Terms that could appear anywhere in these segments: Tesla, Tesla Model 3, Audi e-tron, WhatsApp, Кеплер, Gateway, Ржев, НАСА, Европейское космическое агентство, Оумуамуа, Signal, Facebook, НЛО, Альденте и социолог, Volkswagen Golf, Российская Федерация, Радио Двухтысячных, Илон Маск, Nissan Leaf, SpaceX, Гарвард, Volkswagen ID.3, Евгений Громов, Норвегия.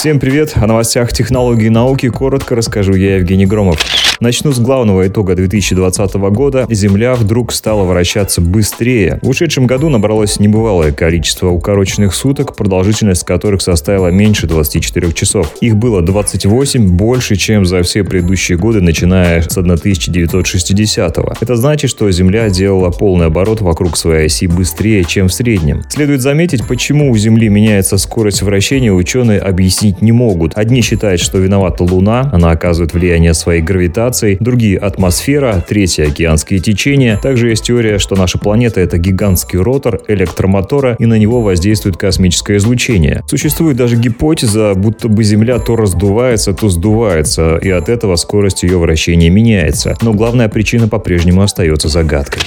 Всем привет! О новостях технологий и науки коротко расскажу я, Евгений Громов. Начну с главного итога 2020 года. Земля вдруг стала вращаться быстрее. В ушедшем году набралось небывалое количество укороченных суток, продолжительность которых составила меньше 24 часов. Их было 28, больше, чем за все предыдущие годы, начиная с 1960-го. Это значит, что Земля делала полный оборот вокруг своей оси быстрее, чем в среднем. Следует заметить, почему у Земли меняется скорость вращения, ученые объяснить не могут. Одни считают, что виновата Луна, она оказывает влияние своей гравитации, другие — атмосфера, третья — океанские течения. Также есть теория, что наша планета — это гигантский ротор электромотора, и на него воздействует космическое излучение. Существует даже гипотеза, будто бы Земля то раздувается, то сдувается, и от этого скорость ее вращения меняется. Но главная причина по-прежнему остается загадкой.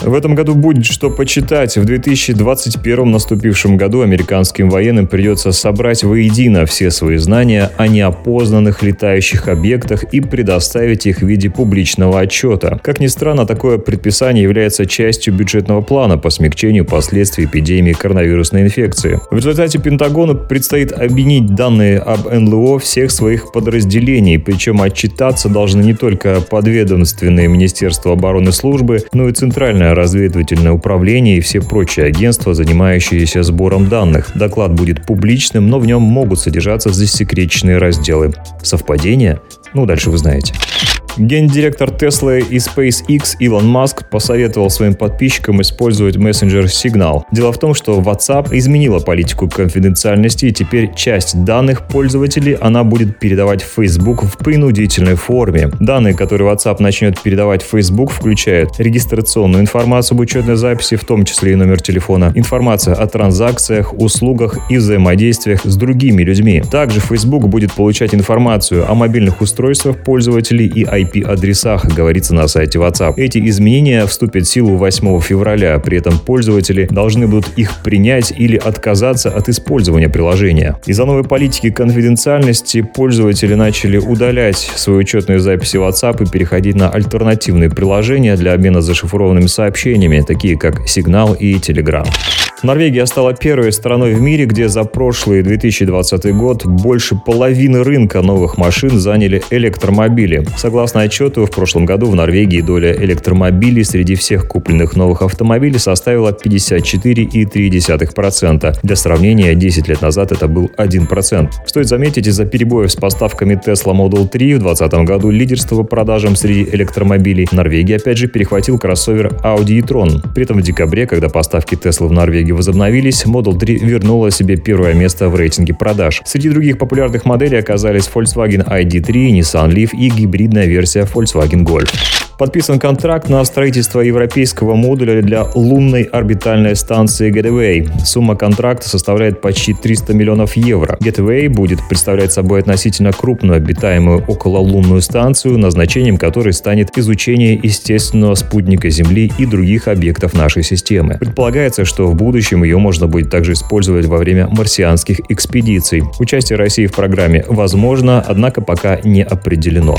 В этом году будет что почитать. В 2021 наступившем году американским военным придется собрать воедино все свои знания о неопознанных летающих объектах и предоставить их в виде публичного отчета. Как ни странно, такое предписание является частью бюджетного плана по смягчению последствий эпидемии коронавирусной инфекции. В результате Пентагону предстоит объединить данные об НЛО всех своих подразделений, причем отчитаться должны не только подведомственные Министерства обороны службы, но и Центральная разведывательное управление и все прочие агентства, занимающиеся сбором данных. Доклад будет публичным, но в нем могут содержаться засекреченные разделы. Совпадение? Дальше вы знаете. Гендиректор Tesla и SpaceX Илон Маск посоветовал своим подписчикам использовать мессенджер Signal. Дело в том, что WhatsApp изменила политику конфиденциальности, и теперь часть данных пользователей она будет передавать в Facebook в принудительной форме. Данные, которые WhatsApp начнет передавать в Facebook, включают регистрационную информацию об учетной записи, в том числе и номер телефона, информация о транзакциях, услугах и взаимодействиях с другими людьми. Также Facebook будет получать информацию о мобильных устройствах пользователей и IP-адресах, говорится на сайте WhatsApp. Эти изменения вступят в силу 8 февраля, при этом пользователи должны будут их принять или отказаться от использования приложения. Из-за новой политики конфиденциальности пользователи начали удалять свои учетные записи WhatsApp и переходить на альтернативные приложения для обмена зашифрованными сообщениями, такие как Signal и Telegram. Норвегия стала первой страной в мире, где за прошлый 2020 год больше половины рынка новых машин заняли электромобили. Согласно отчету, в прошлом году в Норвегии доля электромобилей среди всех купленных новых автомобилей составила 54,3%. Для сравнения, 10 лет назад это был 1%. Стоит заметить, из-за перебоев с поставками Tesla Model 3 в 2020 году лидерство по продажам среди электромобилей в Норвегии опять же перехватил кроссовер Audi e-tron. При этом в декабре, когда поставки Tesla в Норвегии возобновились, Model 3 вернула себе первое место в рейтинге продаж. Среди других популярных моделей оказались Volkswagen ID.3, Nissan Leaf и гибридная версия Volkswagen Golf. Подписан контракт на строительство европейского модуля для лунной орбитальной станции Gateway. Сумма контракта составляет почти 300 миллионов евро. Gateway будет представлять собой относительно крупную обитаемую окололунную станцию, назначением которой станет изучение естественного спутника Земли и других объектов нашей системы. Предполагается, что в будущем ее можно будет также использовать во время марсианских экспедиций. Участие России в программе возможно, однако пока не определено.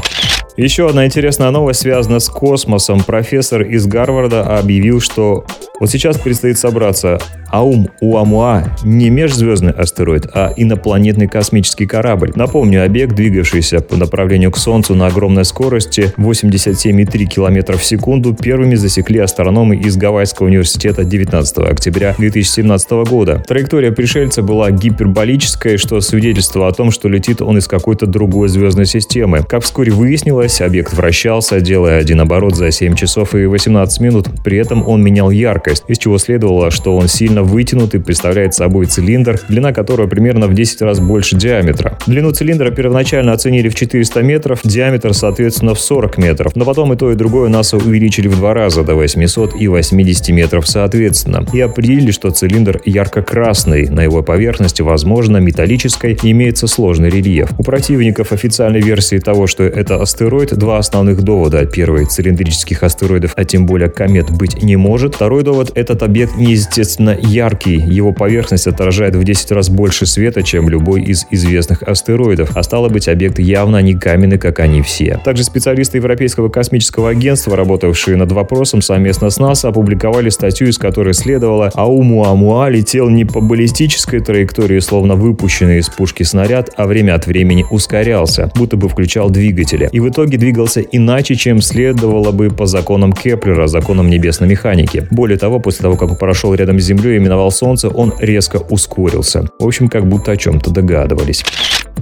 Еще одна интересная новость связана с космосом. Профессор из Гарварда объявил, что сейчас предстоит собраться Оумуамуа не межзвездный астероид, а инопланетный космический корабль. Напомню, объект, двигавшийся по направлению к Солнцу на огромной скорости 87,3 км в секунду, первыми засекли астрономы из Гавайского университета 19 октября 2017 года. Траектория пришельца была гиперболической, что свидетельствовало о том, что летит он из какой-то другой звездной системы. Как вскоре выяснилось, объект вращался, делая один оборот за 7 часов и 18 минут. При этом он менял яркость, из чего следовало, что он сильно вытянут и представляет собой цилиндр, длина которого примерно в 10 раз больше диаметра. Длину цилиндра первоначально оценили в 400 метров, диаметр, соответственно, в 40 метров, но потом и то, и другое НАСА увеличили в 2 раза, до 800 и 80 метров соответственно, и определили, что цилиндр ярко-красный, на его поверхности, возможно, металлической, имеется сложный рельеф. У противников официальной версии того, что это астероид, два основных довода. Первый: цилиндрических астероидов, а тем более комет, быть не может. Второй довод: Вывод: этот объект неестественно яркий. Его поверхность отражает в 10 раз больше света, чем любой из известных астероидов. А стало быть, объект явно не каменный, как они все. Также специалисты Европейского космического агентства, работавшие над вопросом совместно с НАСА, опубликовали статью, из которой следовало: Оумуамуа летел не по баллистической траектории, словно выпущенный из пушки снаряд, а время от времени ускорялся, будто бы включал двигатели. И в итоге двигался иначе, чем следовало бы по законам Кеплера, законам небесной механики. Более того, после того, как он прошел рядом с Землей и миновал Солнце, он резко ускорился. В общем, как будто о чем-то догадывались.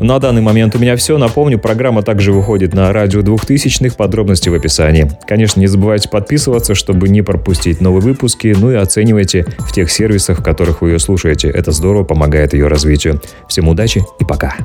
На данный момент у меня все. Напомню, программа также выходит на Радио Двухтысячных. Подробности в описании. Конечно, не забывайте подписываться, чтобы не пропустить новые выпуски. Ну и оценивайте в тех сервисах, в которых вы ее слушаете. Это здорово помогает ее развитию. Всем удачи и пока.